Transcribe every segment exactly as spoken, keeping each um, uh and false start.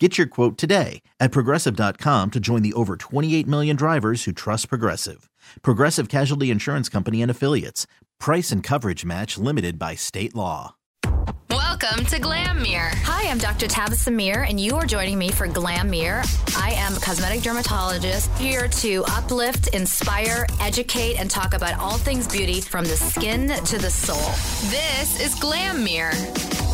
Get your quote today at Progressive dot com to join the over twenty-eight million drivers who trust Progressive. Progressive Casualty Insurance Company and Affiliates. Price and coverage match limited by state law. Welcome to Glammere. Hi, I'm Doctor Tavis Amir, and you are joining me for Glammere. I am a cosmetic dermatologist here to uplift, inspire, educate, and talk about all things beauty from the skin to the soul. This is Glammere.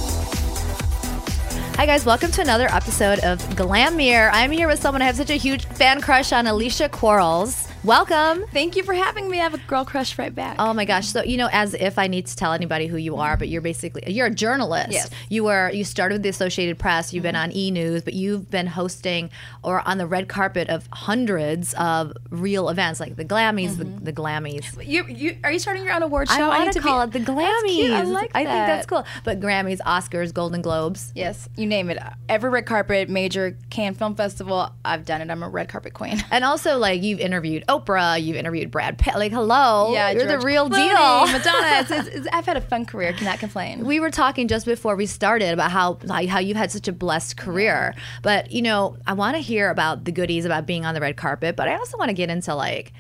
Hi guys, welcome to another episode of Glammere. I'm here with someone I have such a huge fan crush on, Alicia Quarles. Welcome. Thank you for having me. I have a girl crush right back. Oh my gosh. So, you know, as if I need to tell anybody who you are, but you're basically, you're a journalist. Yes. You were, you started with the Associated Press. You've mm-hmm. been on E! News, but you've been hosting or on the red carpet of hundreds of real events like the Grammys, mm-hmm. the, the Grammys. You, you, are you starting your own award show? I want I need to call be, it the Grammys. That's cute. I like that. I think that's cool. But Grammys, Oscars, Golden Globes. Yes. You name it. Every red carpet, major Cannes Film Festival, I've done it. I'm a red carpet queen. And also, like, you've interviewed Oprah, you've interviewed Brad Pitt. Like, hello, yeah, you're George the real Clooney, deal. Madonna. It's, it's, it's, I've had a fun career. Cannot complain. We were talking just before we started about how how you've had such a blessed career. But you know, I want to hear about the goodies about being on the red carpet. But I also want to get into like.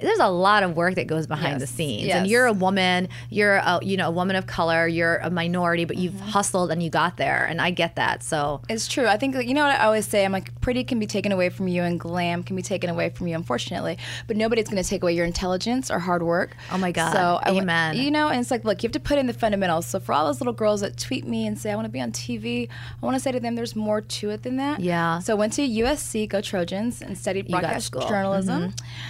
There's a lot of work that goes behind yes. the scenes, yes. and you're a woman. You're a you know a woman of color. You're a minority, but you've mm-hmm. hustled and you got there, and I get that. So it's true. I think you know what I always say. I'm like, pretty can be taken away from you, and glam can be taken away from you, unfortunately. But nobody's going to take away your intelligence or hard work. Oh my God. So amen. I, you know, and it's like, look, you have to put in the fundamentals. So for all those little girls that tweet me and say I want to be on T V, I want to say to them, there's more to it than that. Yeah. So I went to U S C, go Trojans, and studied broadcast journalism. Mm-hmm.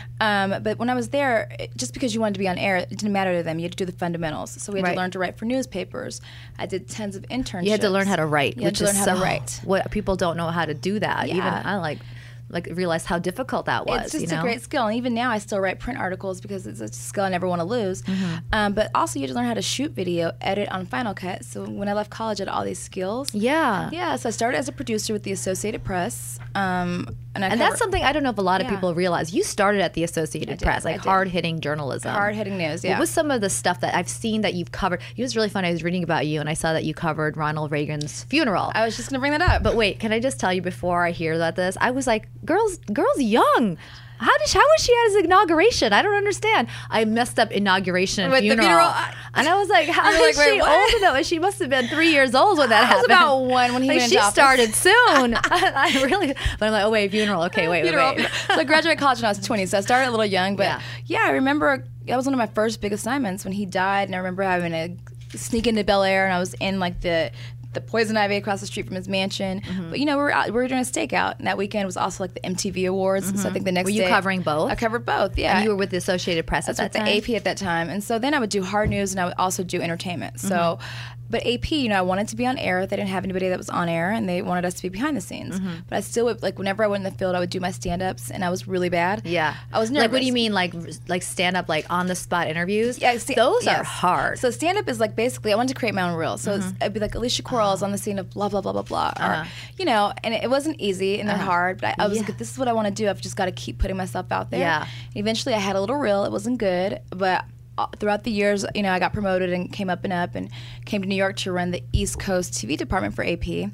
Um, but when I was there, just because you wanted to be on air, it didn't matter to them. You had to do the fundamentals. So we had right. to learn to write for newspapers. I did tons of internships. You had to learn how to write, you which had to is learn how so to write. What people don't know how to do that. Yeah. Even I like like realized how difficult that was. It's just you know? a great skill, and even now I still write print articles because it's a skill I never want to lose. Mm-hmm. Um, but also you had to learn how to shoot video, edit on Final Cut. So when I left college, I had all these skills. Yeah, yeah. So I started as a producer with the Associated Press. Um, And, and that's something I don't know if a lot of yeah. people realize. You started at the Associated Press, like hard-hitting journalism. Hard-hitting news, yeah. What was some of the stuff that I've seen that you've covered? It was really fun. I was reading about you, and I saw that you covered Ronald Reagan's funeral. I was just going to bring that up. But wait, can I just tell you before I hear about this? I was like, girls, girls young. How did she, how was she at his inauguration? I don't understand. I messed up inauguration and With funeral. The funeral I, and I was like, how is like, she what? old enough? She must have been three years old when that I happened. I was about one when he like, went she started soon. I, I really, but I'm like, oh wait, funeral. Okay, wait, funeral. wait, wait. So I graduated college when I was twenty, so I started a little young. But yeah, yeah I remember that was one of my first big assignments when he died. And I remember having to sneak into Bel Air, and I was in like the... the poison ivy across the street from his mansion. Mm-hmm. But, you know, we were, out, we were doing a stakeout, and that weekend was also, like, the M T V Awards. Mm-hmm. So I think the next day... Were you day, covering both? I covered both, yeah. And you were with the Associated Press That's at that time? I was with the A P at that time. And so then I would do hard news, and I would also do entertainment. So... Mm-hmm. But A P, you know, I wanted to be on air. They didn't have anybody that was on air, and they wanted us to be behind the scenes. Mm-hmm. But I still would, like, whenever I went in the field, I would do my stand-ups, and I was really bad. Yeah. I was nervous. Like, what do you mean, like, like stand-up, like, on-the-spot interviews? Yeah, sta- Those yes. are hard. So stand-up is, like, basically, I wanted to create my own reel. So mm-hmm. I'd be like, Alicia Quarles oh. on the scene of blah, blah, blah, blah, blah. Uh-huh. Or, you know, and it, it wasn't easy, and they're uh-huh. hard. But I, I was yeah. like, this is what I want to do. I've just got to keep putting myself out there. Yeah. And eventually, I had a little reel. It wasn't good, but... Throughout the years, you know, I got promoted and came up and up and came to New York to run the East Coast T V department for A P.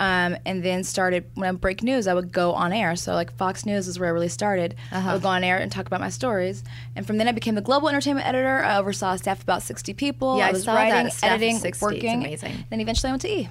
Um, and then started, when I break news, I would go on air. So, like, Fox News is where I really started. Uh-huh. I would go on air and talk about my stories. And from then I became the global entertainment editor. I oversaw a staff of about sixty people. Yeah, I was I saw writing, that. editing, sixty working. Amazing. Then eventually I went to E!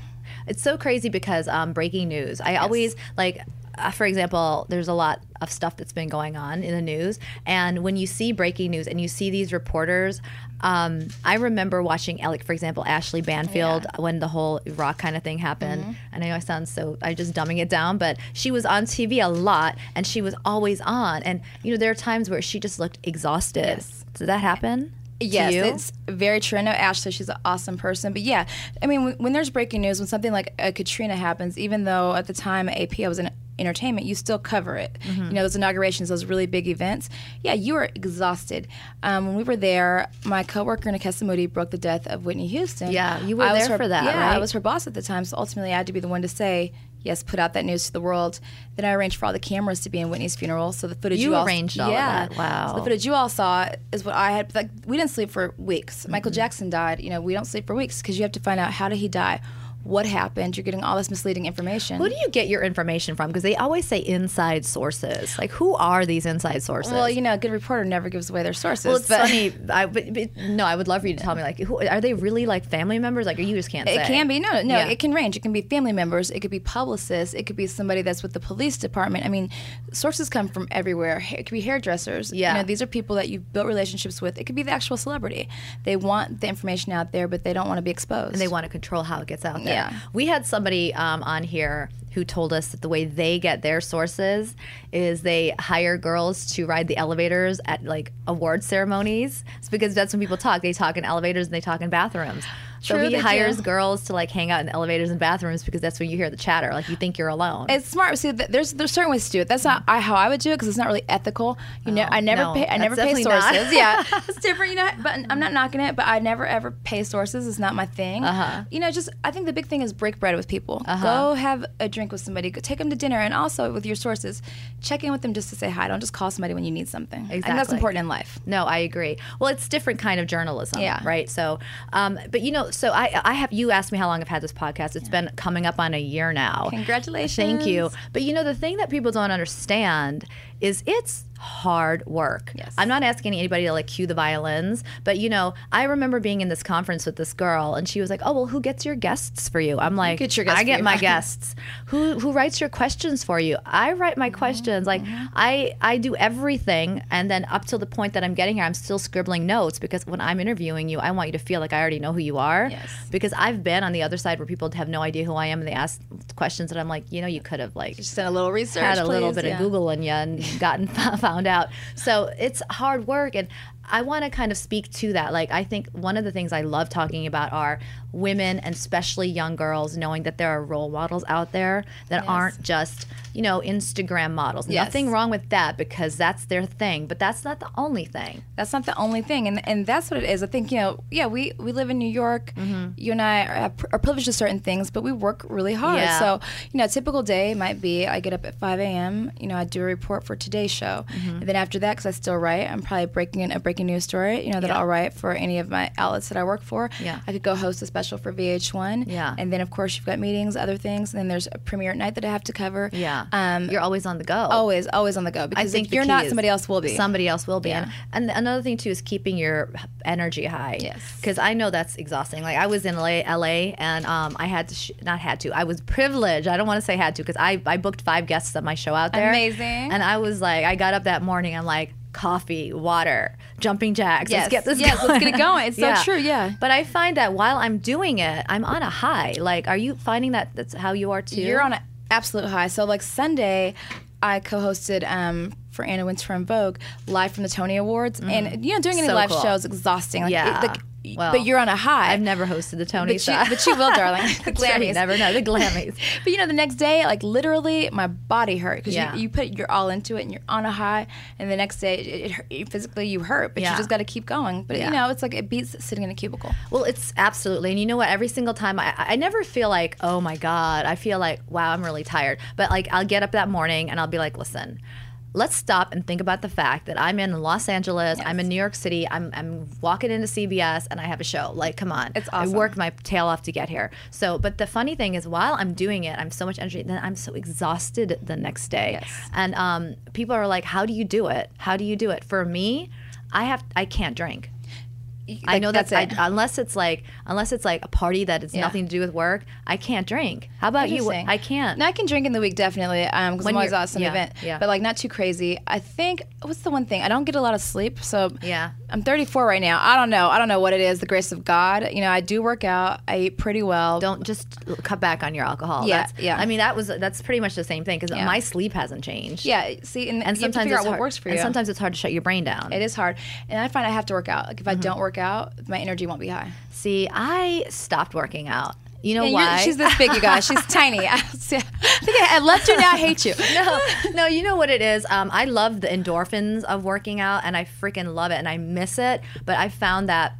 It's so crazy because um, breaking news. I yes. always, like... Uh, for example, there's a lot of stuff that's been going on in the news. And when you see breaking news and you see these reporters, um, I remember watching, like, for example, Ashley Banfield yeah. when the whole Iraq kind of thing happened. Mm-hmm. And I know I sound so, I'm just dumbing it down, but she was on T V a lot and she was always on. And, you know, there are times where she just looked exhausted. Yes. Did that happen? Yes, it's very true. I know Ashley, she's an awesome person. But yeah, I mean, when, when there's breaking news, when something like uh, Katrina happens, even though at the time at A P I was in entertainment, you still cover it. Mm-hmm. You know, those inaugurations, those really big events. Yeah, you are exhausted. Um, when we were there, my coworker Nikessa Moody broke the death of Whitney Houston. Yeah, you were I there her, for that, yeah, right? I was her boss at the time, so ultimately I had to be the one to say, yes, put out that news to the world. Then I arranged for all the cameras to be in Whitney's funeral, so the footage you, you all arranged all yeah, of that. Wow. So the footage you all saw is what I had. Like, we didn't sleep for weeks. Mm-hmm. Michael Jackson died. You know, we don't sleep for weeks because you have to find out, how did he die? What happened? You're getting all this misleading information. Who do you get your information from? Because they always say inside sources. Like, who are these inside sources? Well, you know, a good reporter never gives away their sources. Well, it's but funny. I, but, but, no, I would love for you to tell me, like, who, are they really, like, family members? Like, you just can't it say. It can be. No, no, yeah. It can range. It can be family members. It could be publicists. It could be somebody that's with the police department. I mean, sources come from everywhere. It could be hairdressers. Yeah. You know, these are people that you've built relationships with. It could be the actual celebrity. They want the information out there, but they don't want to be exposed. And they want to control how it gets out there. Yeah. We had somebody um, on here who told us that the way they get their sources is they hire girls to ride the elevators at, like, award ceremonies. It's because that's when people talk. They talk in elevators and they talk in bathrooms. So True, he hires do. girls to, like, hang out in elevators and bathrooms because that's when you hear the chatter. Like, you think you're alone. It's smart. See, there's there's certain ways to do it. That's not I, how I would do it because it's not really ethical. You oh, know, I never no, pay. I never pay sources. Yeah, it's different. You know, but I'm not knocking it. But I never ever pay sources. It's not my thing. Uh-huh. You know, just I think the big thing is break bread with people. Uh-huh. Go have a drink with somebody. Go take them to dinner, and also with your sources, check in with them just to say hi. Don't just call somebody when you need something. Exactly, and that's important in life. No, I agree. Well, it's different kind of journalism. Yeah. Right. So, um, but you know. So I, I have you asked me how long I've had this podcast. It's yeah. been coming up on a year now. Congratulations. Thank you. But you know, the thing that people don't understand is it's hard work. Yes. I'm not asking anybody to, like, cue the violins, but, you know, I remember being in this conference with this girl, and she was like, oh, well, who gets your guests for you? I'm like, get your guests I get my guests. Who who writes your questions for you? I write my mm-hmm. questions. Like, mm-hmm. I, I do everything, and then up till the point that I'm getting here, I'm still scribbling notes, because when I'm interviewing you, I want you to feel like I already know who you are. Yes. Because I've been on the other side where people have no idea who I am, and they ask questions that I'm like, you know, you could have, like, just done a little research, had a please. little bit yeah. of Google in you and gotten found out. So it's hard work, and I want to kind of speak to that. Like, I think one of the things I love talking about are women, and especially young girls, knowing that there are role models out there that yes. aren't just, you know, Instagram models. Yes. Nothing wrong with that, because that's their thing, but that's not the only thing. That's not the only thing, and and that's what it is. I think, you know, yeah, we, we live in New York. Mm-hmm. You and I are, are privileged to certain things, but we work really hard. Yeah. So, you know, a typical day might be I get up at five a.m., you know, I do a report for Today's Show. Mm-hmm. And then after that, because I still write, I'm probably breaking in a breaking news story, you know, that yeah. I'll write for any of my outlets that I work for. Yeah. I could go host a special for V H one, yeah, and then of course you've got meetings, other things, and then there's a premiere at night that I have to cover. Yeah, um, you're always on the go. Always, always on the go. Because I think if you're not, somebody else will be. Somebody else will be. Yeah. And, and another thing too is keeping your energy high. Yes. Because I know that's exhausting. Like, I was in L A, L A and um, I had to sh- not had to. I was privileged. I don't want to say had to, because I I booked five guests on my show out there. Amazing. And I was like, I got up that morning. I'm like, coffee, water, jumping jacks. Yes. Let's get this yes, going. Let's get it going. It's yeah. so true, yeah. But I find that while I'm doing it, I'm on a high. Like, are you finding that that's how you are too? You're on an absolute high. So, like, Sunday, I co-hosted um, for Anna Wintour and Vogue live from the Tony Awards. Mm-hmm. And, you know, doing any so live cool. show is exhausting. Like, yeah. It, like, well, but you're on a high. I've never hosted the Tony, but, so. you, but you will, darling. The Glammys. You never know. The Glammys. But, you know, the next day, like, literally my body hurt because yeah. you, you put your all into it and you're on a high, and the next day it, it, it, physically you hurt, but yeah. you just got to keep going. But, yeah. you know, it's like it beats sitting in a cubicle. Well, it's absolutely. And you know what? Every single time I, I never feel like, oh, my God. I feel like, wow, I'm really tired. But, like, I'll get up that morning and I'll be like, listen. Let's stop and think about the fact that I'm in Los Angeles, yes. I'm in New York City, I'm I'm walking into C B S, and I have a show. Like, come on. It's awesome. I worked my tail off to get here. So, but the funny thing is, while I'm doing it, I'm so much energy, then I'm so exhausted the next day. Yes. And um, people are like, how do you do it? How do you do it? For me, I have I can't drink. Like, I know that's, that's it. I, unless it's like unless it's like a party that it's yeah. nothing to do with work. I can't drink. How about you? I can't. No, I can drink in the week definitely. Um, because I'm always at some yeah, event. Yeah. But like not too crazy. I think what's the one thing I don't get a lot of sleep. So yeah. I'm thirty-four right now. I don't know. I don't know what it is. The grace of God. You know, I do work out. I eat pretty well. Don't just cut back on your alcohol. Yeah, that's, yeah. I mean that was that's pretty much the same thing because yeah. my sleep hasn't changed. Yeah. See, and, and you sometimes have to figure it's out hard. What works for you. And sometimes it's hard to shut your brain down. It is hard, and I find I have to work out. Like if mm-hmm. I don't work out, my energy won't be high. See, I stopped working out. You know yeah, why? She's this big, you guys. She's tiny. I think I loved you, now I hate you. No, no, you know what it is? Um, I love the endorphins of working out, and I freaking love it, and I miss it. But I found that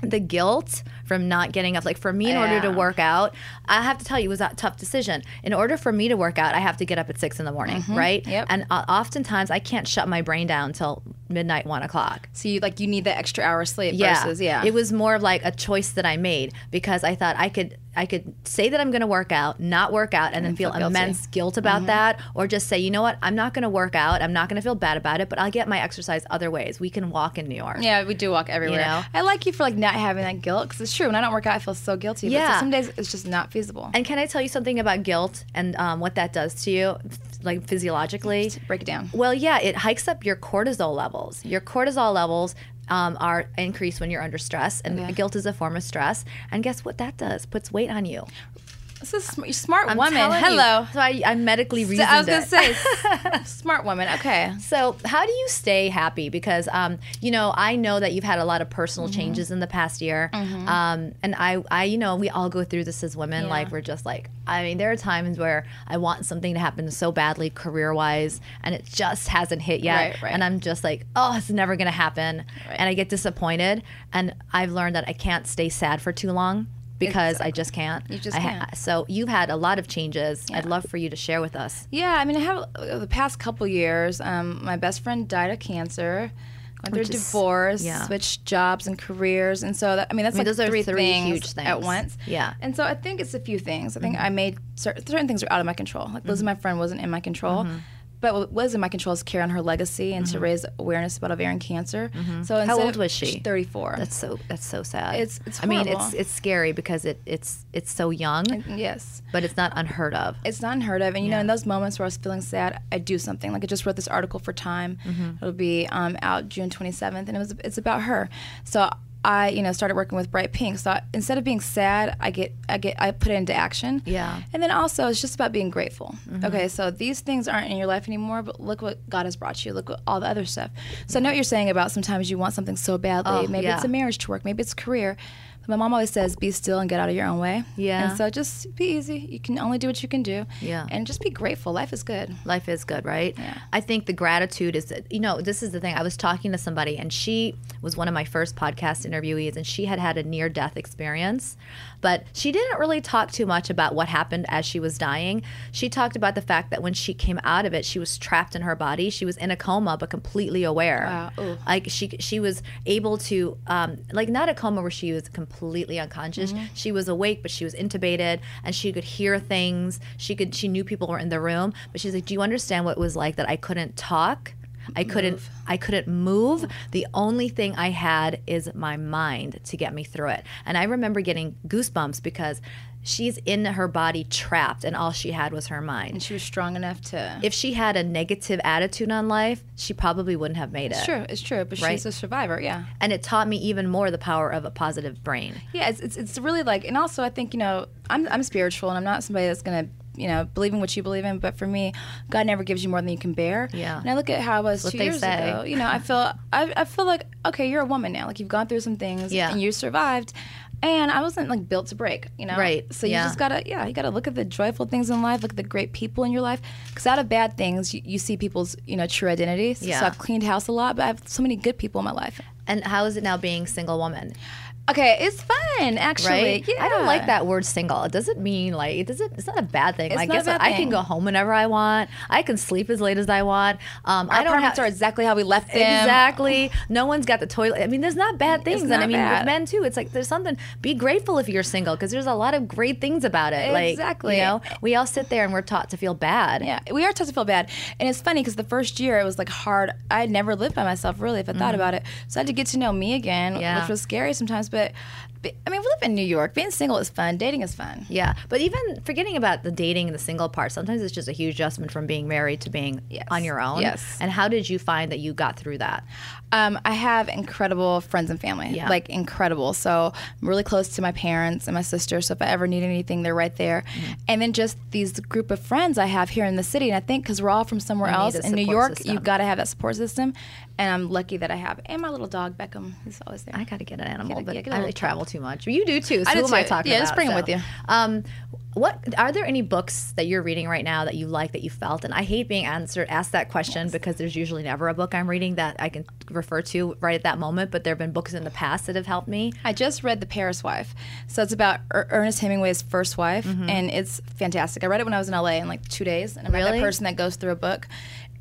the guilt from not getting up, like for me in yeah. order to work out, I have to tell you, it was that tough decision. In order for me to work out, I have to get up at six in the morning, mm-hmm. right? Yep. And uh, oftentimes I can't shut my brain down until midnight, one o'clock. So you like you need the extra hour sleep yeah. versus, yeah. It was more of like a choice that I made because I thought I could I could say that I'm gonna work out, not work out, and, and then feel, feel immense guilt about mm-hmm. that, or just say, you know what, I'm not gonna work out, I'm not gonna feel bad about it, but I'll get my exercise other ways. We can walk in New York. Yeah, we do walk everywhere. You know? I like you for like not having that guilt, because it's true, when I don't work out, I feel so guilty, yeah. but some days it's just not feasible. And can I tell you something about guilt and um, what that does to you? Like physiologically. Let's break it down. Well, yeah, it hikes up your cortisol levels. Your cortisol levels um, are increased when you're under stress, and yeah. guilt is a form of stress. And guess what that does? Puts weight on you. This is a smart I'm woman. Hello. You. So I, I medically reasoned it. So I was going to say, smart woman. Okay. So how do you stay happy? Because, um, you know, I know that you've had a lot of personal mm-hmm. changes in the past year. Mm-hmm. Um, and I, I, you know, we all go through this as women. Yeah. Like, we're just like, I mean, there are times where I want something to happen so badly career-wise, and it just hasn't hit yet. Right, right. And I'm just like, oh, it's never going to happen. Right. And I get disappointed. And I've learned that I can't stay sad for too long. Because exactly. I just can't. You just I can't. Ha- so you've had a lot of changes. Yeah. I'd love for you to share with us. Yeah, I mean, I have uh, the past couple years, um, my best friend died of cancer, went Which through a divorce, yeah. switched jobs and careers. And so, that, I mean, that's I mean, like those three, are three things, huge things at once. Yeah. And so I think it's a few things. I think mm-hmm. I made certain, certain things were out of my control. Like, losing mm-hmm. my friend wasn't in my control. Mm-hmm. But what was in my control is care on her legacy and mm-hmm. to raise awareness about ovarian cancer. Mm-hmm. So how old was she? thirty-four. That's so that's so sad. It's it's horrible. I mean, it's it's scary because it it's it's so young. And, yes. But it's not unheard of. It's not unheard of, and you yeah. know, in those moments where I was feeling sad, I do something. Like, I just wrote this article for Time. Mm-hmm. It'll be um, out June twenty-seventh, and it was it's about her. So I, you know, started working with Bright Pink. So I, instead of being sad, I get, I get, I put it into action. Yeah. And then also, it's just about being grateful. Mm-hmm. Okay, so these things aren't in your life anymore, but look what God has brought you. Look what all the other stuff. So I know what you're saying about sometimes you want something so badly. Oh, maybe yeah. it's a marriage to work. Maybe it's career. But my mom always says, "Be still and get out of your own way." Yeah. And so just be easy. You can only do what you can do. Yeah. And just be grateful. Life is good. Life is good, right? Yeah. I think the gratitude is, you know, this is the thing. I was talking to somebody, and she was one of my first podcast interviews. Interviewees, and she had had a near-death experience, but she didn't really talk too much about what happened as she was dying. She talked about the fact that when she came out of it, she was trapped in her body. She was in a coma, but completely aware. Wow. Like, she she was able to, um, like, not a coma where she was completely unconscious. Mm-hmm. She was awake, but she was intubated, and she could hear things. She could she knew people were in the room, but she's like, "Do you understand what it was like that I couldn't talk? I couldn't move. I couldn't move. The only thing I had is my mind to get me through it." And I remember getting goosebumps because she's in her body trapped, and all she had was her mind. And she was strong enough to... If she had a negative attitude on life, she probably wouldn't have made it. It's true, it's true, but right? She's a survivor, yeah. And it taught me even more the power of a positive brain. Yeah, it's it's, it's really like... And also, I think, you know, I'm I'm spiritual, and I'm not somebody that's going to... you know, believe in what you believe in, but for me, God never gives you more than you can bear. Yeah. And I look at how I was That's two years say. ago. You know, I feel, I, I feel like, okay, you're a woman now. Like, you've gone through some things, yeah. and you survived. And I wasn't like built to break, you know. Right. So you yeah. just gotta, yeah, you gotta look at the joyful things in life, look at the great people in your life, because out of bad things, you, you see people's, you know, true identities. Yeah. So I've cleaned house a lot, but I have so many good people in my life. And how is it now being single woman? Okay, it's fun, actually. Right? Yeah. I don't like that word single. It doesn't mean, like, it doesn't, it's not a bad thing. It's like, not guess a bad what? Thing. I can go home whenever I want. I can sleep as late as I want. Um, Our I don't apartments ha- are exactly how we left them. Exactly. No one's got the toilet. I mean, there's not bad things. Not and I mean, bad. With men, too, it's like there's something. Be grateful if you're single, because there's a lot of great things about it. Exactly. Like, you know, we all sit there and we're taught to feel bad. Yeah, we are taught to feel bad. And it's funny, because the first year, it was, like, hard. I never lived by myself, really, if I mm-hmm. thought about it. So I had to get to know me again, yeah. which was scary sometimes, but... But, but I mean, we live in New York. Being single is fun. Dating is fun. Yeah. But even forgetting about the dating and the single part, sometimes it's just a huge adjustment from being married to being yes. on your own. Yes. And how did you find that you got through that? Um, I have incredible friends and family. Yeah. Like, incredible. So I'm really close to my parents and my sister. So if I ever need anything, they're right there. Mm-hmm. And then just these group of friends I have here in the city. And I think because we're all from somewhere else in New York, system. You've got to have that support system. And I'm lucky that I have. And my little dog. dog, Beckham, he's always there. I got to get an animal, get a, but get I really travel too much. You do too, so I do who too. am I talking yeah, about? Yeah, just bring so. him with you. Um, what Are there any books that you're reading right now that you like, that you felt? And I hate being answered, asked that question yes. because there's usually never a book I'm reading that I can refer to right at that moment, but there have been books in the past that have helped me. I just read The Paris Wife. So it's about er- Ernest Hemingway's first wife, mm-hmm. and it's fantastic. I read it when I was in L A in like two days, and I'm really? that person that goes through a book.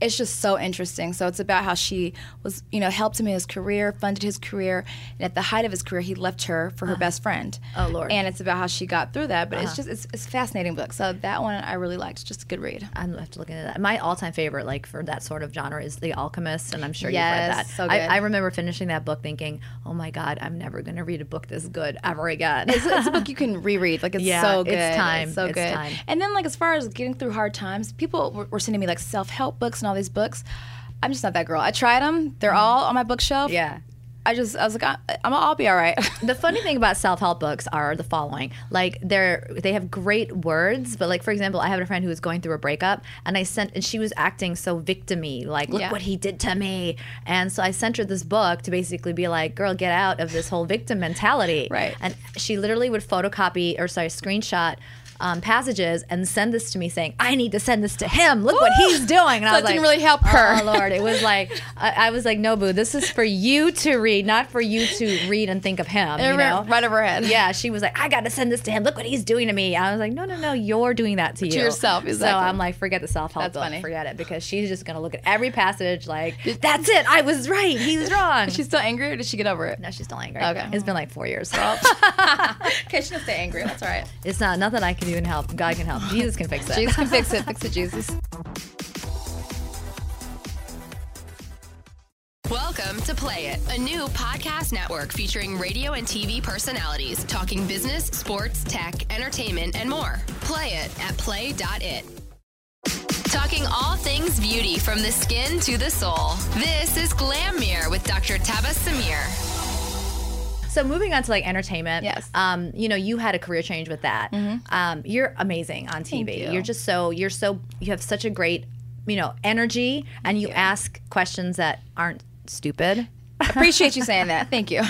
It's just so interesting. So it's about how she was, you know, helped him in his career, funded his career, and at the height of his career, he left her for her uh, best friend. Oh, Lord. And it's about how she got through that, but uh-huh. it's just, it's, it's a fascinating book. So that one I really liked. Just a good read. I'm going to have to look into that. My all-time favorite, like, for that sort of genre is The Alchemist, and I'm sure yes, you've read that. So good. I, I remember finishing that book thinking, oh, my God, I'm never going to read a book this good ever again. It's, it's a book you can reread. Like, it's yeah, so good. it's time. It's so it's good. Time. And then, like, as far as getting through hard times, people were, were sending me, like, self-help books and all these books. I'm just not that girl. I tried them. They're mm-hmm. all on my bookshelf. Yeah. I just, I was like, I, I'm, I'll be all right. The funny thing about self-help books are the following. Like, they're, they have great words, but, like, for example, I have a friend who was going through a breakup, and I sent, and she was acting so victim-y, like, look yeah. what he did to me. And so I sent her this book to basically be like, girl, get out of this whole victim mentality. Right. And she literally would photocopy, or sorry, screenshot Um, passages and send this to me saying, I need to send this to him. Look Ooh. what he's doing. And so I was like, it didn't really help her. Oh, oh Lord. It was like, I, I was like, no, boo, this is for you to read, not for you to read and think of him. You know? Right over her head. Yeah. She was like, I got to send this to him. Look what he's doing to me. I was like, no, no, no. You're doing that to you. To yourself. Exactly. So I'm like, forget the self-help book. Forget it, because she's just going to look at every passage like, that's it. I was right. He was wrong. She's still angry, or did she get over it? No, she's still angry. Okay. It's been like four years. Well, okay, she'll stay angry. That's all right. It's not, nothing I can You can help. God can help. Jesus can fix it. Jesus can fix it. Fix it, Jesus. Welcome to Play It, a new podcast network featuring radio and T V personalities talking business, sports, tech, entertainment, and more. Play it at play dot it. Talking all things beauty from the skin to the soul. This is Glammere with Doctor Tavis Amir. So moving on to, like, entertainment, yes. um, you know, you had a career change with that. Mm-hmm. Um, you're amazing on T V. You. You're just so, you're so, you have such a great, you know, energy, Thank and you, you ask questions that aren't stupid. Appreciate you saying that. Thank you.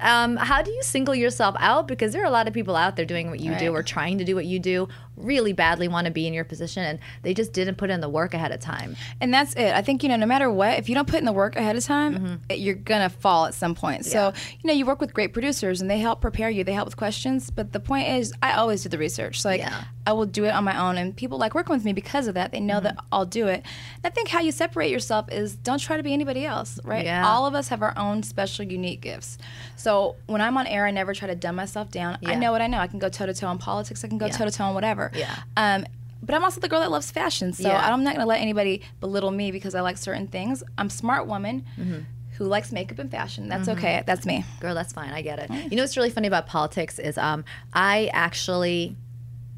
Um, how do you single yourself out? Because there are a lot of people out there doing what you right. do, or trying to do what you do, really badly want to be in your position, and they just didn't put in the work ahead of time. And that's it. I think, you know, no matter what, if you don't put in the work ahead of time, mm-hmm. it, you're going to fall at some point. Yeah. So, you know, you work with great producers, and they help prepare you. They help with questions. But the point is, I always do the research. So, like, yeah. I will do it on my own, and people like working with me because of that. They know mm-hmm. that I'll do it. And I think how you separate yourself is don't try to be anybody else, right? Yeah. All of us have our own special, unique gifts. So when I'm on air, I never try to dumb myself down. Yeah. I know what I know. I can go toe-to-toe on politics. I can go yeah. toe-to-toe on whatever. Yeah. Um, but I'm also the girl that loves fashion, so yeah. I'm not going to let anybody belittle me because I like certain things. I'm a smart woman mm-hmm. who likes makeup and fashion. That's mm-hmm. okay. That's me. Girl, that's fine. I get it. Mm. You know what's really funny about politics is um, I actually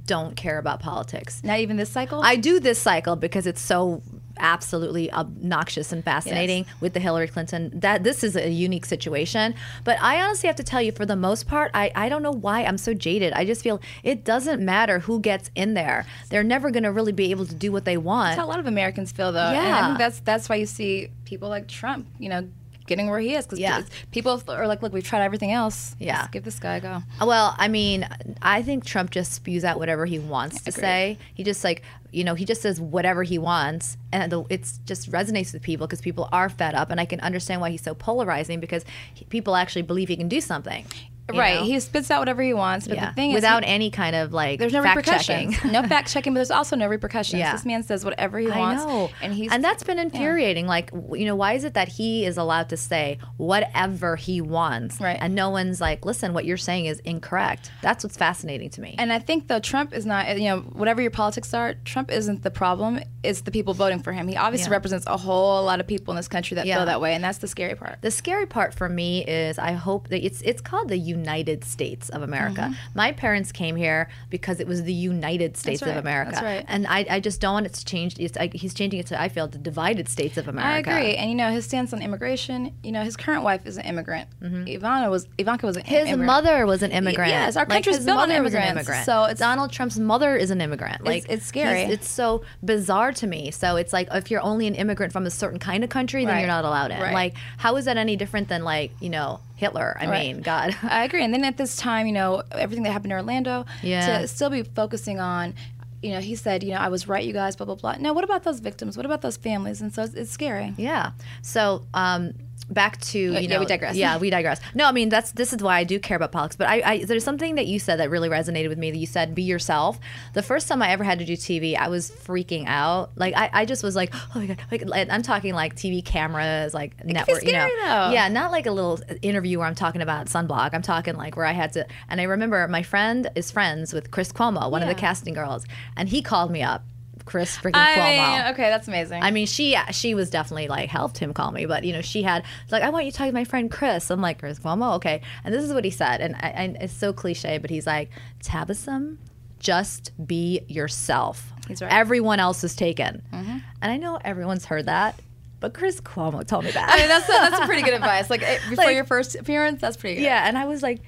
don't care about politics. Not even this cycle? I do this cycle because it's so absolutely obnoxious and fascinating yes. with the Hillary Clinton. That this is a unique situation, but I honestly have to tell you, for the most part, I, I don't know why I'm so jaded. I just feel it doesn't matter who gets in there. They're never going to really be able to do what they want. That's how a lot of Americans feel, though. Yeah. And I think that's that's why you see people like Trump, you know, getting where he is, because yeah. people are like, look, we've tried everything else. Yeah. Let's give this guy a go. Well, I mean, I think Trump just spews out whatever he wants Agreed. to say. He just like, you know, he just says whatever he wants, and it just resonates with people because people are fed up, and I can understand why he's so polarizing, because he, people actually believe he can do something. Right. Know? He spits out whatever he wants, but yeah. the thing is, without he, any kind of like there's no fact repercussions. Checking. No fact checking, but there's also no repercussions. Yeah. This man says whatever he wants. I know. And he's And that's been infuriating. Yeah. Like, you know, why is it that he is allowed to say whatever he wants? Right. And no one's like, listen, what you're saying is incorrect. That's what's fascinating to me. And I think, though, Trump is not, you know, whatever your politics are, Trump isn't the problem. It's the people voting for him. He obviously yeah. represents a whole lot of people in this country that yeah. feel that way, and that's the scary part. The scary part for me is I hope that it's it's called the unity United States of America. Mm-hmm. My parents came here because it was the United States right. of America. That's right. And I, I just don't want it to change. It's, I, he's changing it to, I feel, the divided states of America. I agree. And, you know, his stance on immigration, you know, his current wife is an immigrant. Mm-hmm. Ivana was, Ivanka was an his immigrant. His mother was an immigrant. Yes, our country's like, built on immigrants. An immigrant. So it's, Donald Trump's mother is an immigrant. Like, It's, it's scary. It's so bizarre to me. So it's like, if you're only an immigrant from a certain kind of country, then right. you're not allowed in. Right. Like, how is that any different than, like, you know, Hitler? I right. mean, God. I agree. And then at this time, you know, everything that happened in Orlando, yeah. to still be focusing on, you know, he said, you know, I was right, you guys, blah, blah, blah. No, what about those victims? What about those families? And so it's, it's scary. Yeah. So, um... back to, you yeah, know, we digress. Yeah, we digress. No, I mean, that's this is why I do care about politics. But I, I there's something that you said that really resonated with me, that you said, be yourself. The first time I ever had to do T V, I was freaking out. Like, I, I just was like, oh my God. Like, I'm talking like T V cameras, like it network, you know. Though. Yeah, not like a little interview where I'm talking about sunblock. I'm talking like where I had to. And I remember my friend is friends with Chris Cuomo, one yeah. of the casting girls, and he called me up. Chris freaking I Cuomo. Mean, okay, that's amazing. I mean, she she was definitely like helped him call me, but you know, she had like, I want you to talk to my friend Chris. I'm like, Chris Cuomo, okay. And this is what he said, and, I, and it's so cliche, but he's like, Tavisam, just be yourself. He's right. Everyone else is taken, mm-hmm. and I know everyone's heard that. But Chris Cuomo told me that. I mean, that's a, that's a pretty good advice. Like before like, your first appearance, that's pretty good. Yeah, and I was like,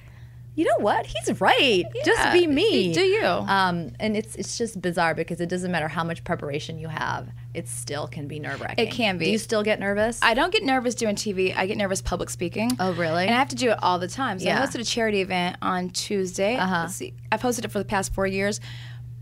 you know what? He's right. Yeah, just be me. Do you? Um, and it's it's just bizarre because it doesn't matter how much preparation you have, it still can be nerve-wracking. It can be. Do you still get nervous? I don't get nervous doing T V. I get nervous public speaking. Oh, really? And I have to do it all the time. So yeah. I hosted a charity event on Tuesday. Uh-huh. Let's see. I've hosted it for the past four years.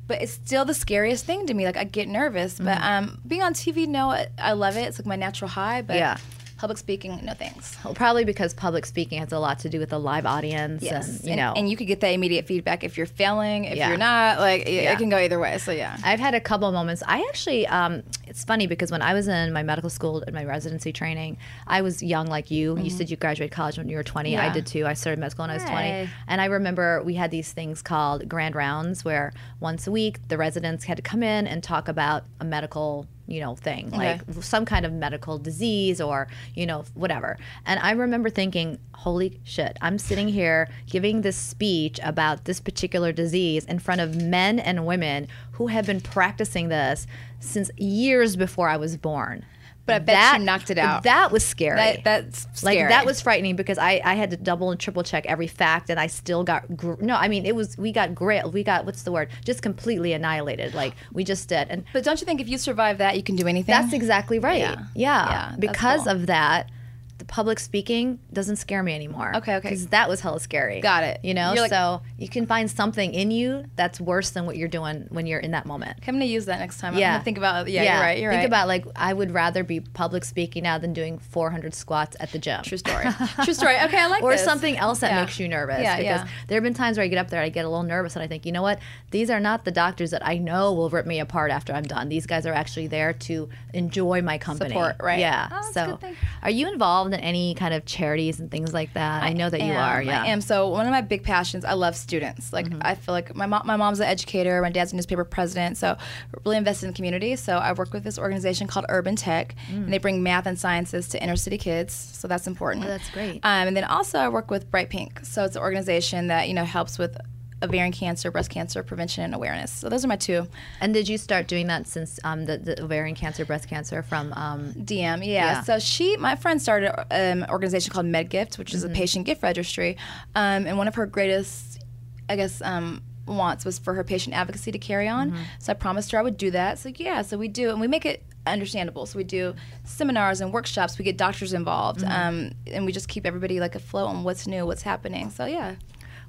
But it's still the scariest thing to me. Like, I get nervous. Mm-hmm. But um, being on T V, no, I love it. It's like my natural high. But yeah. Public speaking, no thanks. Well, probably because public speaking has a lot to do with the live audience. Yes. And, you and, know. and you could get that immediate feedback if you're failing, if yeah. you're not. Like, it, yeah. it can go either way. So, yeah. I've had a couple of moments. I actually, um, it's funny because when I was in my medical school and my residency training, I was young like you. Mm-hmm. You said you graduated college when you were twenty. Yeah. I did too. I started med school when hey. I was twenty. And I remember we had these things called grand rounds where once a week the residents had to come in and talk about a medical you know, thing, okay. like some kind of medical disease or, you know, whatever. And I remember thinking, holy shit, I'm sitting here giving this speech about this particular disease in front of men and women who have been practicing this since years before I was born. But I bet that, you knocked it out. That was scary. That, that's scary. Like, that was frightening because I, I had to double and triple check every fact, and I still got gr- no. I mean, it was we got grailed. We got what's the word? Just completely annihilated. Like we just did. And but don't you think if you survive that, you can do anything? That's exactly right. Yeah. yeah. yeah because cool. of that, the public speaking doesn't scare me anymore. Okay. Okay. Because that was hella scary. Got it. You know. Like, so you can find something in you that's worse than what you're doing when you're in that moment. I'm gonna use that next time. Yeah. I'm gonna think about. Yeah. yeah. You're right. You're think right. Think about like I would rather be public speaking now than doing four hundred squats at the gym. True story. True story. Okay, I like. Or this. something else that yeah. makes you nervous. Yeah. Because yeah. there have been times where I get up there, and I get a little nervous, and I think, you know what? These are not the doctors that I know will rip me apart after I'm done. These guys are actually there to enjoy my company. Support. Right. Yeah. Oh, that's so, a good thing. Are you involved in any kind of charities and things like that? I, I know that am, you are. Yeah. I am. So one of my big passions. I love students. Like mm-hmm. I feel like my mom, my mom's an educator. My dad's a newspaper president. So really invested in the community. So I work with this organization called Urban Tech, mm. and they bring math and sciences to inner city kids. So that's important. Oh, that's great. Um, and then also I work with Bright Pink. So it's an organization that you know helps with ovarian cancer, breast cancer prevention, and awareness. So those are my two. And did you start doing that since um, the, the ovarian cancer, breast cancer from um, D M? Yeah. yeah. So she, my friend, started an organization called MedGift, which is mm-hmm. a patient gift registry. Um, and one of her greatest, I guess, um, wants was for her patient advocacy to carry on. Mm-hmm. So I promised her I would do that. So yeah, so we do, and we make it understandable. So we do seminars and workshops. We get doctors involved, mm-hmm. um, and we just keep everybody like afloat on what's new, what's happening. So yeah.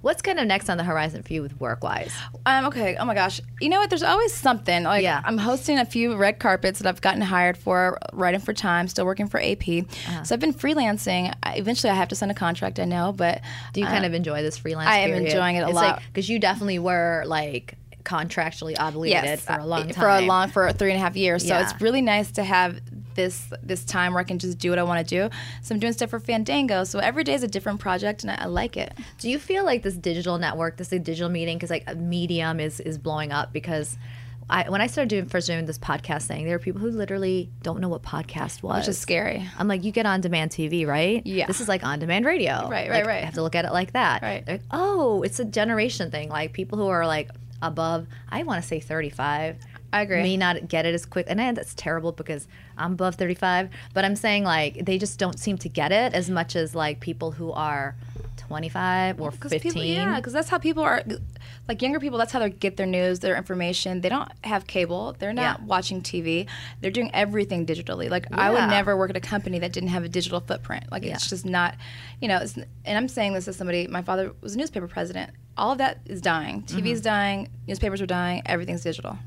What's kind of next on the horizon for you with work-wise? Um, okay, oh my gosh. You know what, there's always something. Like yeah. I'm hosting a few red carpets that I've gotten hired for, writing for Time, still working for A P. Uh-huh. So I've been freelancing. I, eventually I have to sign a contract, I know, but... Do you uh, kind of enjoy this freelance I period? I am enjoying it a it's lot. Because like, you definitely were like... contractually obligated yes, for a long time. For a long, for three and a half years. Yeah. So it's really nice to have this this time where I can just do what I want to do. So I'm doing stuff for Fandango. So every day is a different project, and I, I like it. Do you feel like this digital network, this digital meeting, because like Medium is, is blowing up because I, when I started doing first doing this podcast thing, there were people who literally don't know what podcast was. Which is scary. I'm like, you get on-demand T V, right? Yeah. This is like on-demand radio. Right, right, like, right. I have to look at it like that. Right. Like, oh, it's a generation thing. Like people who are like above, I want to say thirty-five. I agree. May not get it as quick. And I, that's terrible because I'm above thirty-five. But I'm saying like they just don't seem to get it as much as like people who are twenty-five or fifteen. People, yeah, because that's how people are, like younger people, that's how they get their news, their information. They don't have cable. They're not yeah. watching T V. They're doing everything digitally. Like yeah. I would never work at a company that didn't have a digital footprint. Like yeah. it's just not, you know, it's, and I'm saying this as somebody, my father was a newspaper president. All of that is dying. T V is mm-hmm. dying. Newspapers are dying. Everything's digital.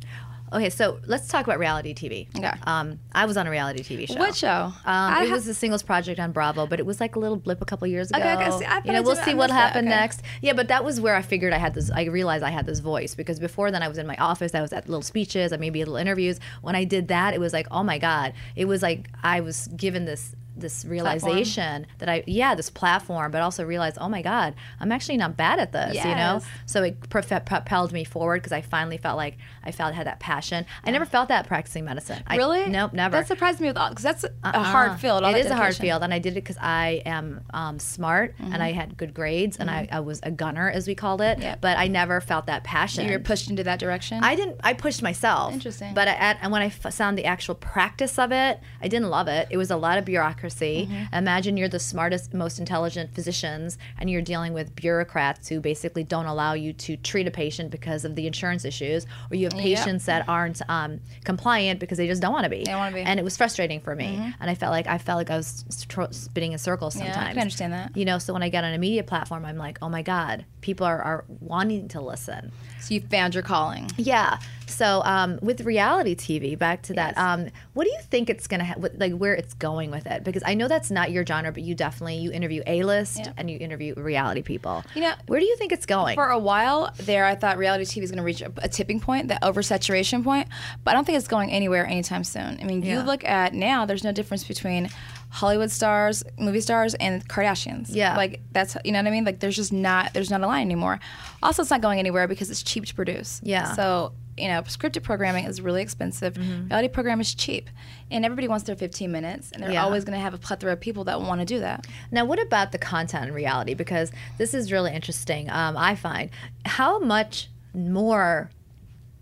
Okay, so let's talk about reality T V. Okay. Um, I was on a reality T V show. What show? Um, it ha- was the Singles Project on Bravo, but it was like a little blip a couple years ago. Okay, okay. See, I you know, we'll see what happened okay. next. Yeah, but that was where I figured I had this, I realized I had this voice because before then I was in my office, I was at little speeches, I maybe little interviews. When I did that, it was like, oh my God. It was like I was given this this realization platform. that I, yeah, this platform, but also realized, oh my God, I'm actually not bad at this, yes. you know? So it prof- propelled me forward because I finally felt like I felt I had that passion. I never felt that practicing medicine. I, really? Nope, never. That surprised me with all, because that's a uh-uh. hard field. All it is dedication. a hard field, and I did it because I am um, smart, mm-hmm. and I had good grades, mm-hmm. and I, I was a gunner, as we called it, yep. but I never felt that passion. You were pushed into that direction? I didn't, I pushed myself. Interesting. But I, at, and when I found the actual practice of it, I didn't love it. It was a lot of bureaucracy. Mm-hmm. Imagine you're the smartest, most intelligent physicians, and you're dealing with bureaucrats who basically don't allow you to treat a patient because of the insurance issues, or you have patients yep. that aren't um, compliant because they just don't want to be. They want to be. And it was frustrating for me, mm-hmm. and I felt like I felt like I was tr- spinning in circles sometimes. Yeah, I can understand that. You know, so when I got on a media platform, I'm like, oh my God, people are, are wanting to listen. So you found your calling. Yeah. So um, with reality T V, back to that, yes. um, what do you think it's gonna ha- like where it's going with it? Because I know that's not your genre, but you definitely, you interview A-list yeah. and you interview reality people. You know, where do you think it's going? For a while there, I thought reality T V is going to reach a, a tipping point, that oversaturation point, but I don't think it's going anywhere anytime soon. I mean, yeah. you look at now, there's no difference between Hollywood stars, movie stars, and Kardashians. Yeah. Like, that's, you know what I mean? Like, there's just not, there's not a line anymore. Also, it's not going anywhere because it's cheap to produce. Yeah. So, you know, scripted programming is really expensive. Mm-hmm. Reality program is cheap. And everybody wants their fifteen minutes. And they're yeah. always going to have a plethora of people that want to do that. Now, what about the content in reality? Because this is really interesting, um, I find. How much more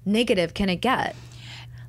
negative can it get?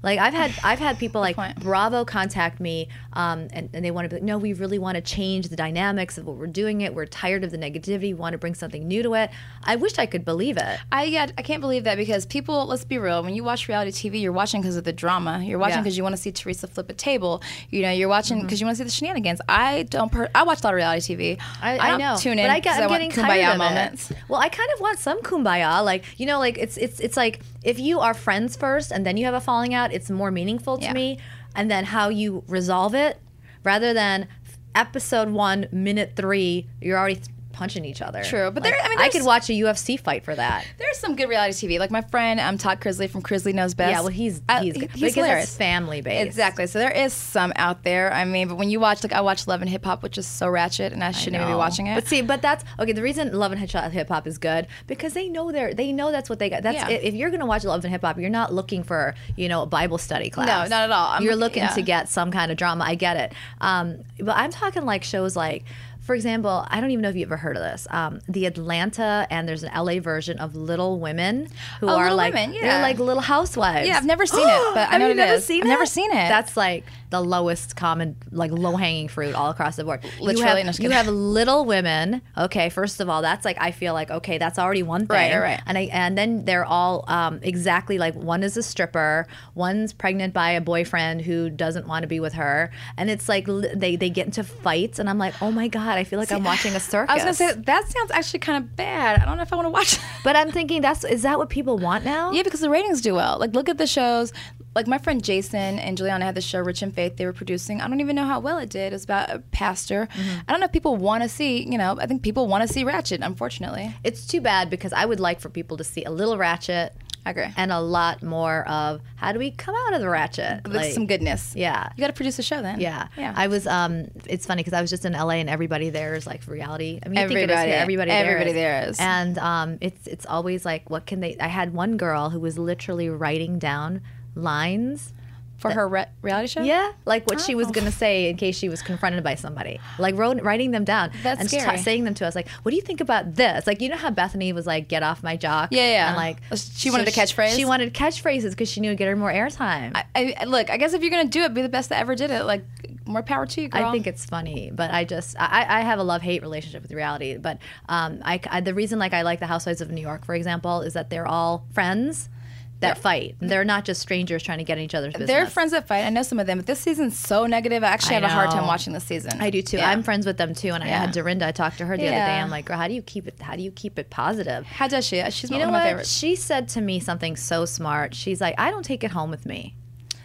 Like I've had I've had people like Bravo contact me um, and, and they want to be like, no, we really want to change the dynamics of what we're doing it. We're tired of the negativity. We want to bring something new to it. I wish I could believe it. I yeah, I can't believe that because people, let's be real, when you watch reality T V, you're watching because of the drama. You're watching because yeah. you want to see Teresa flip a table. You know, you're watching because mm-hmm. you want to see the shenanigans. I don't, per- I watch a lot of reality T V. I, I, I know. Tune in, but I, get, I'm I want kumbaya moments. It. Well, I kind of want some kumbaya. Like, you know, like it's it's it's like if you are friends first and then you have a falling out, it's more meaningful to yeah. me, and then how you resolve it rather than episode one, minute three, you're already th- punching each other. True, but like, there, I mean, I could watch a U F C fight for that. There's some good reality T V, like my friend um, Todd Crisley from Crisley Knows Best. Yeah, well, he's he's, I, he's hilarious, family based. Exactly. So there is some out there. I mean, but when you watch, like I watch Love and Hip Hop, which is so ratchet, and I shouldn't I even be watching it. But see, but that's okay. The reason Love and Hip Hop is good because they know they're they know that's what they got. That's yeah. if you're gonna watch Love and Hip Hop, you're not looking for you know a Bible study class. No, not at all. I'm, you're looking yeah. to get some kind of drama. I get it. Um, but I'm talking like shows like. For example, I don't even know if you've ever heard of this. Um, the Atlanta, and there's an L A version of Little Women, who oh, are Little like Women, yeah. they're like little housewives. Yeah, I've never seen it, but I know what it never is. Seen I've it? never seen it. That's like the lowest common, like low hanging fruit all across the board. Literally, you have, no, you have Little Women. Okay, first of all, that's like I feel like okay, that's already one thing. Right, right. And I, and then they're all um, exactly like one is a stripper, one's pregnant by a boyfriend who doesn't want to be with her, and it's like they they get into fights, and I'm like, oh my God. I feel like See, I'm watching a circus. I was gonna say that sounds actually kind of bad. I don't know if I want to watch it. But I'm thinking that's is that what people want now? Yeah, because the ratings do well. Like look at the shows. Like my friend Jason and Juliana had the show Rich in Faith. They were producing. I don't even know how well it did. It was about a pastor. Mm-hmm. I don't know if people want to see. You know, I think people want to see ratchet. Unfortunately, it's too bad because I would like for people to see a little ratchet. I agree. And a lot more of how do we come out of the ratchet? With like, some goodness. Yeah. You got to produce a show then. Yeah. Yeah. I was, um, it's funny because I was just in L A and everybody there is like reality. I mean, everybody, you think it is here, everybody, everybody there, is. there is. And um, it's, it's always like, what can they, I had one girl who was literally writing down lines for that, her re reality show? Yeah. Like what oh. she was going to say in case she was confronted by somebody. Like wrote, writing them down. That's and scary. And saying them to us. Like, what do you think about this? Like, you know how Bethany was like, get off my jock? Yeah, yeah. And like, she wanted so a catchphrase? She wanted catchphrases because she knew it would get her more airtime. I, I, look, I guess if you're going to do it, be the best that ever did it. Like, more power to you, girl. I think it's funny, but I just, I, I have a love-hate relationship with reality. But um, I, I, the reason like I like the Housewives of New York, for example, is that they're all friends that fight. They're not just strangers trying to get in each other's business. They're friends that fight. I know some of them, but this season's so negative. I actually I have know. a hard time watching this season. I do too. Yeah. I'm friends with them too, and yeah. I had Dorinda. I talked to her the yeah. other day. I'm like, girl, how do you keep it? How do you keep it positive? How does she? She's you one know of my what? favorites. She said to me something so smart. She's like, I don't take it home with me.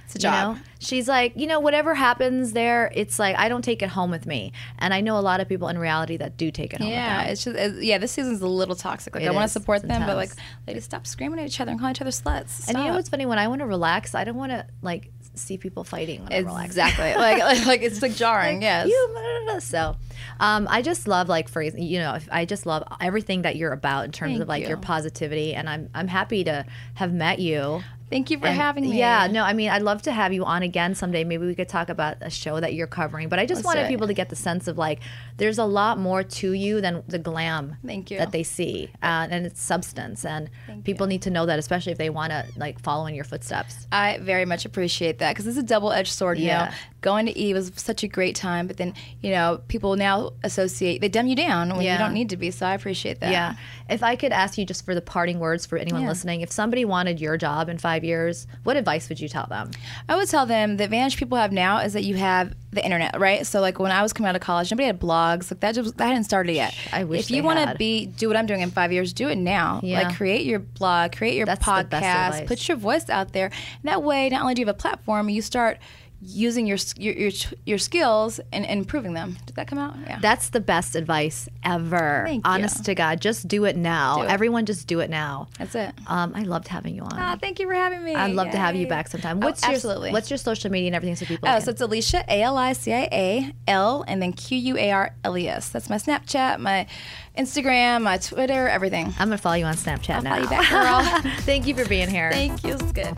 It's a job. You know? She's like, you know, whatever happens there, it's like I don't take it home with me. And I know a lot of people in reality that do take it home. Yeah, with them. it's just yeah. This season's a little toxic. Like it I want to support them, intense. but like, ladies, stop screaming at each other and calling each other sluts. Stop. And you know what's funny? When I want to relax, I don't want to like see people fighting. When exactly. I relax. Exactly. like, like like it's like jarring. Like, yes. You, blah, blah, blah. So, um, I just love like phrase. You know, I just love everything that you're about in terms Thank of like you. your positivity. And I'm I'm happy to have met you. Thank you for and, having me. Yeah, no, I mean, I'd love to have you on again someday. Maybe we could talk about a show that you're covering. But I just Let's wanted people to get the sense of, like, there's a lot more to you than the glam Thank you. that they see. Uh, and it's substance. And Thank people you. need to know that, especially if they want to, like, follow in your footsteps. I very much appreciate that because it's a double-edged sword, you yeah. know. Going to E! was such a great time, but then, you know, people now associate, they dumb you down when yeah. you don't need to be, so I appreciate that. Yeah. If I could ask you just for the parting words for anyone yeah. listening, if somebody wanted your job in five years, what advice would you tell them? I would tell them the advantage people have now is that you have the internet, right? So, like, when I was coming out of college, nobody had blogs. Like, that just, that hadn't started yet. I wish If you want to be, do what I'm doing in five years, do it now. Yeah. Like, create your blog, create your That's podcast, put your voice out there. And that way, not only do you have a platform, you start using your your your, your skills and, and improving them. Did that come out? Yeah. That's the best advice ever. Thank Honest you. to God, just do it now. Do it. Everyone just do it now. That's it. Um, I loved having you on. Oh, thank you for having me. I'd love Yay. to have you back sometime. What's oh, absolutely. Your, what's your social media and everything so people Oh, can... so it's Alicia, A L I C I A L, and then Q U A R L E S. That's my Snapchat, my Instagram, my Twitter, everything. I'm going to follow you on Snapchat I'll now. I'll follow you back, girl. Thank you for being here. Thank you. It's good.